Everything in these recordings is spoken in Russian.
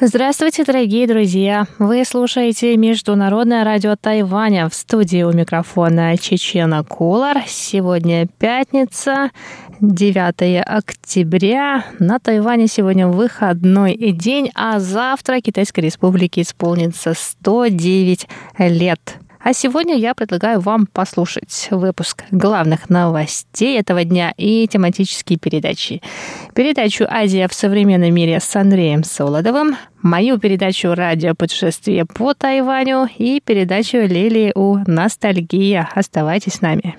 Здравствуйте, дорогие друзья! Вы слушаете Международное радио Тайваня. В студии у микрофона Чечена Куулар. Сегодня пятница, 9 октября. На Тайване сегодня выходной день, а завтра Китайской Республике исполнится 109 лет. А сегодня я предлагаю вам послушать выпуск главных новостей этого дня и тематические передачи. Передачу «Азия в современном мире» с Андреем Солодовым, мою передачу «Радиопутешествие по Тайваню» и передачу «Лилии У Ностальгия». Оставайтесь с нами.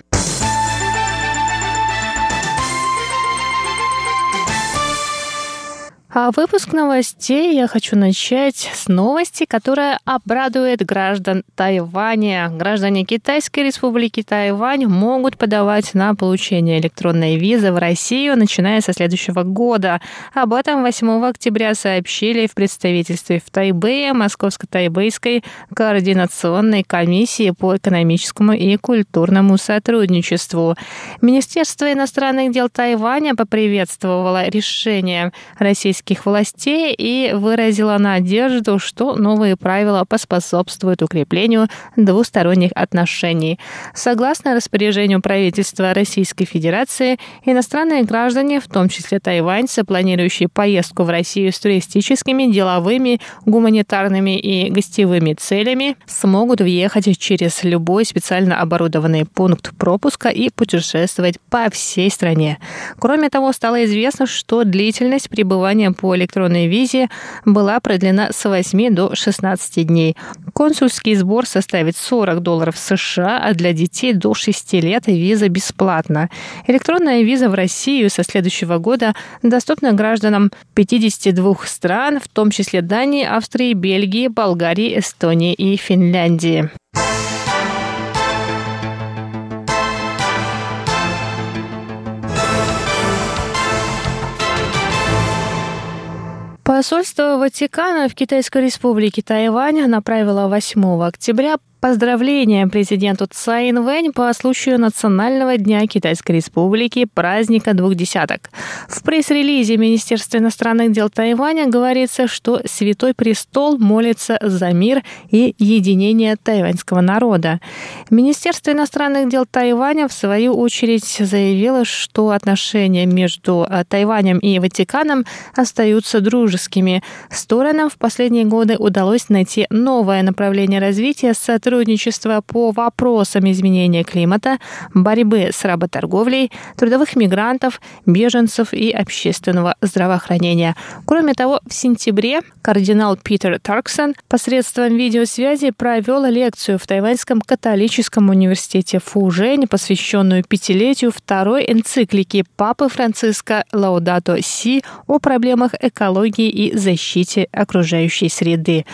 А выпуск новостей я хочу начать с новости, которая обрадует граждан Тайваня. Граждане Китайской Республики Тайвань могут подавать на получение электронной визы в Россию, начиная со следующего года. Об этом 8 октября сообщили в представительстве в Тайбэе Московско-Тайбэйской координационной комиссии по экономическому и культурному сотрудничеству. Министерство иностранных дел Тайваня поприветствовало решение российских властей и выразила надежду, что новые правила поспособствуют укреплению двусторонних отношений. Согласно распоряжению правительства Российской Федерации, иностранные граждане, в том числе тайваньцы, планирующие поездку в Россию с туристическими, деловыми, гуманитарными и гостевыми целями, смогут въехать через любой специально оборудованный пункт пропуска и путешествовать по всей стране. Кроме того, стало известно, что длительность пребывания по электронной визе была продлена с 8 до 16 дней. Консульский сбор составит $40 США, а для детей до 6 лет виза бесплатна. Электронная виза в Россию со следующего года доступна гражданам 52 стран, в том числе Дании, Австрии, Бельгии, Болгарии, Эстонии и Финляндии. Посольство Ватикана в Китайской Республике Тайвань направило 8 октября поздравления президенту Цай Ин Вэнь по случаю Национального дня Китайской Республики, праздника 2000. В пресс-релизе Министерства иностранных дел Тайваня говорится, что Святой Престол молится за мир и единение тайваньского народа. Министерство иностранных дел Тайваня, в свою очередь, заявило, что отношения между Тайванем и Ватиканом остаются дружескими. Сторонам в последние годы удалось найти новое направление развития сотрудничества по вопросам изменения климата, борьбы с работорговлей, трудовых мигрантов, беженцев и общественного здравоохранения. Кроме того, в сентябре кардинал Питер Тарксон посредством видеосвязи провел лекцию в Тайваньском католическом университете Фужэнь, посвященную 5-летию второй энциклики Папы Франциска «Лаудато Си» о проблемах экологии и защите окружающей среды.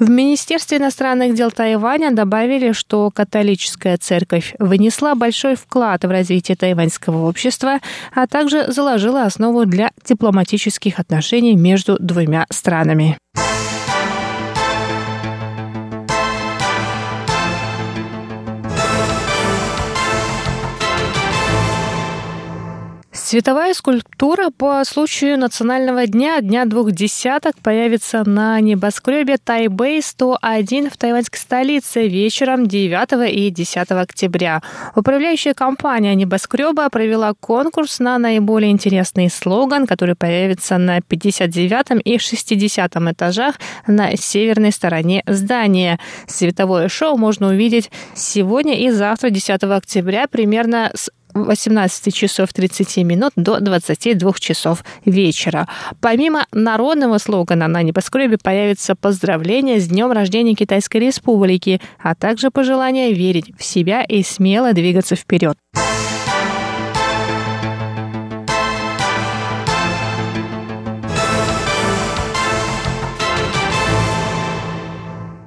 В Министерстве иностранных дел Тайваня добавили, что католическая церковь вынесла большой вклад в развитие тайваньского общества, а также заложила основу для дипломатических отношений между двумя странами. Световая скульптура по случаю Национального дня, Дня 2000, появится на небоскребе Тайбэй-101 в тайваньской столице вечером 9 и 10 октября. Управляющая компания небоскреба провела конкурс на наиболее интересный слоган, который появится на 59 и 60 этажах на северной стороне здания. Световое шоу можно увидеть сегодня и завтра, 10 октября, примерно с 18:30 до 22:00 вечера. Помимо народного слогана на небоскребе появится поздравление с днем рождения Китайской Республики, а также пожелание верить в себя и смело двигаться вперед.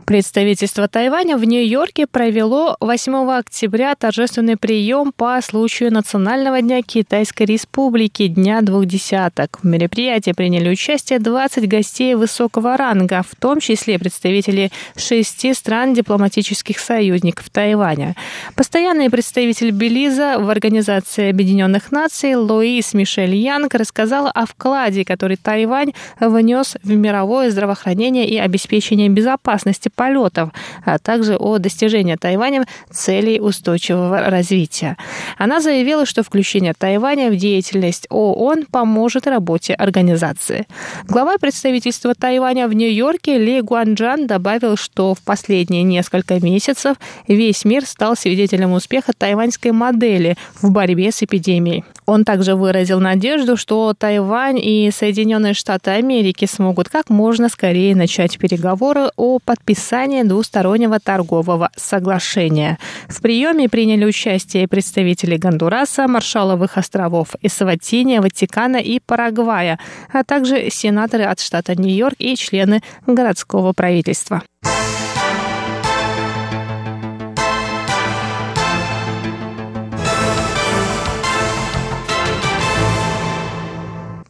Представительство Тайваня в Нью-Йорке провело 8 октября торжественный прием по случаю Национального дня Китайской Республики, Дня двух десяток. В мероприятии приняли участие 20 гостей высокого ранга, в том числе представители 6 стран дипломатических союзников Тайваня. Постоянный представитель Белиза в Организации Объединенных Наций Луис Мишель Янг рассказал о вкладе, который Тайвань внес в мировое здравоохранение и обеспечение безопасности полетов, а также о достижении Тайванем целей устойчивого развития. Она заявила, что включение Тайваня в деятельность ООН поможет работе организации. Глава представительства Тайваня в Нью-Йорке Ли Гуанчжан добавил, что в последние несколько месяцев весь мир стал свидетелем успеха тайваньской модели в борьбе с эпидемией. Он также выразил надежду, что Тайвань и Соединенные Штаты Америки смогут как можно скорее начать переговоры о подписании двустороннего торгового соглашения. В приеме приняли участие представители Гондураса, Маршалловых островов, Эсватини, Ватикана и Парагвая, а также сенаторы от штата Нью-Йорк и члены городского правительства.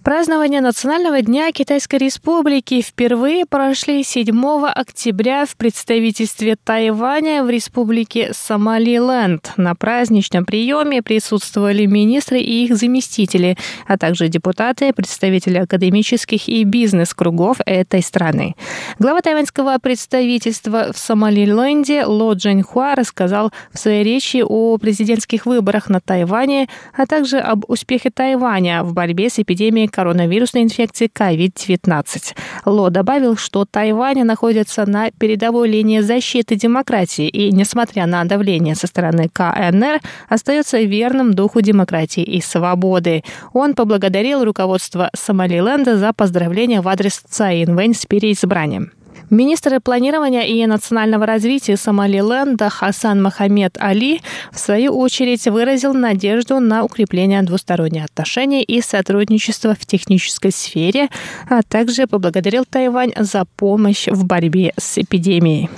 Празднования Национального дня Китайской Республики впервые прошли 7 октября в представительстве Тайваня в республике Сомалиленд. На праздничном приеме присутствовали министры и их заместители, а также депутаты, представители академических и бизнес-кругов этой страны. Глава тайваньского представительства в Сомалиленде Ло Чжэньхуа рассказал в своей речи о президентских выборах на Тайване, а также об успехе Тайваня в борьбе с эпидемией коронавирусной инфекции COVID-19. Ло добавил, что Тайвань находится на передовой линии защиты демократии и, несмотря на давление со стороны КНР, остается верным духу демократии и свободы. Он поблагодарил руководство Сомалиленда за поздравления в адрес Цай Ин Вэнь с переизбранием. Министр планирования и национального развития Сомалиленда Хасан Махамед Али в свою очередь выразил надежду на укрепление двусторонних отношений и сотрудничества в технической сфере, а также поблагодарил Тайвань за помощь в борьбе с эпидемией.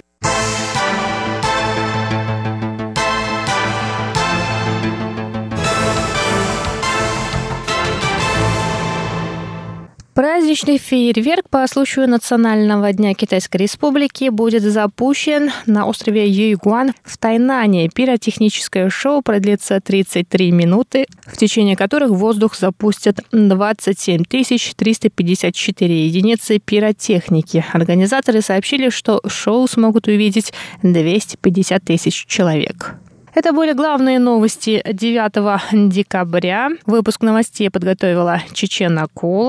Праздничный фейерверк по случаю Национального дня Китайской Республики будет запущен на острове Юйгуан в Тайнане. Пиротехническое шоу продлится 33 минуты, в течение которых в воздух запустят 27 354 единицы пиротехники. Организаторы сообщили, что шоу смогут увидеть 250 тысяч человек. Это были главные новости 9 декабря. Выпуск новостей подготовила Чечена Куулар.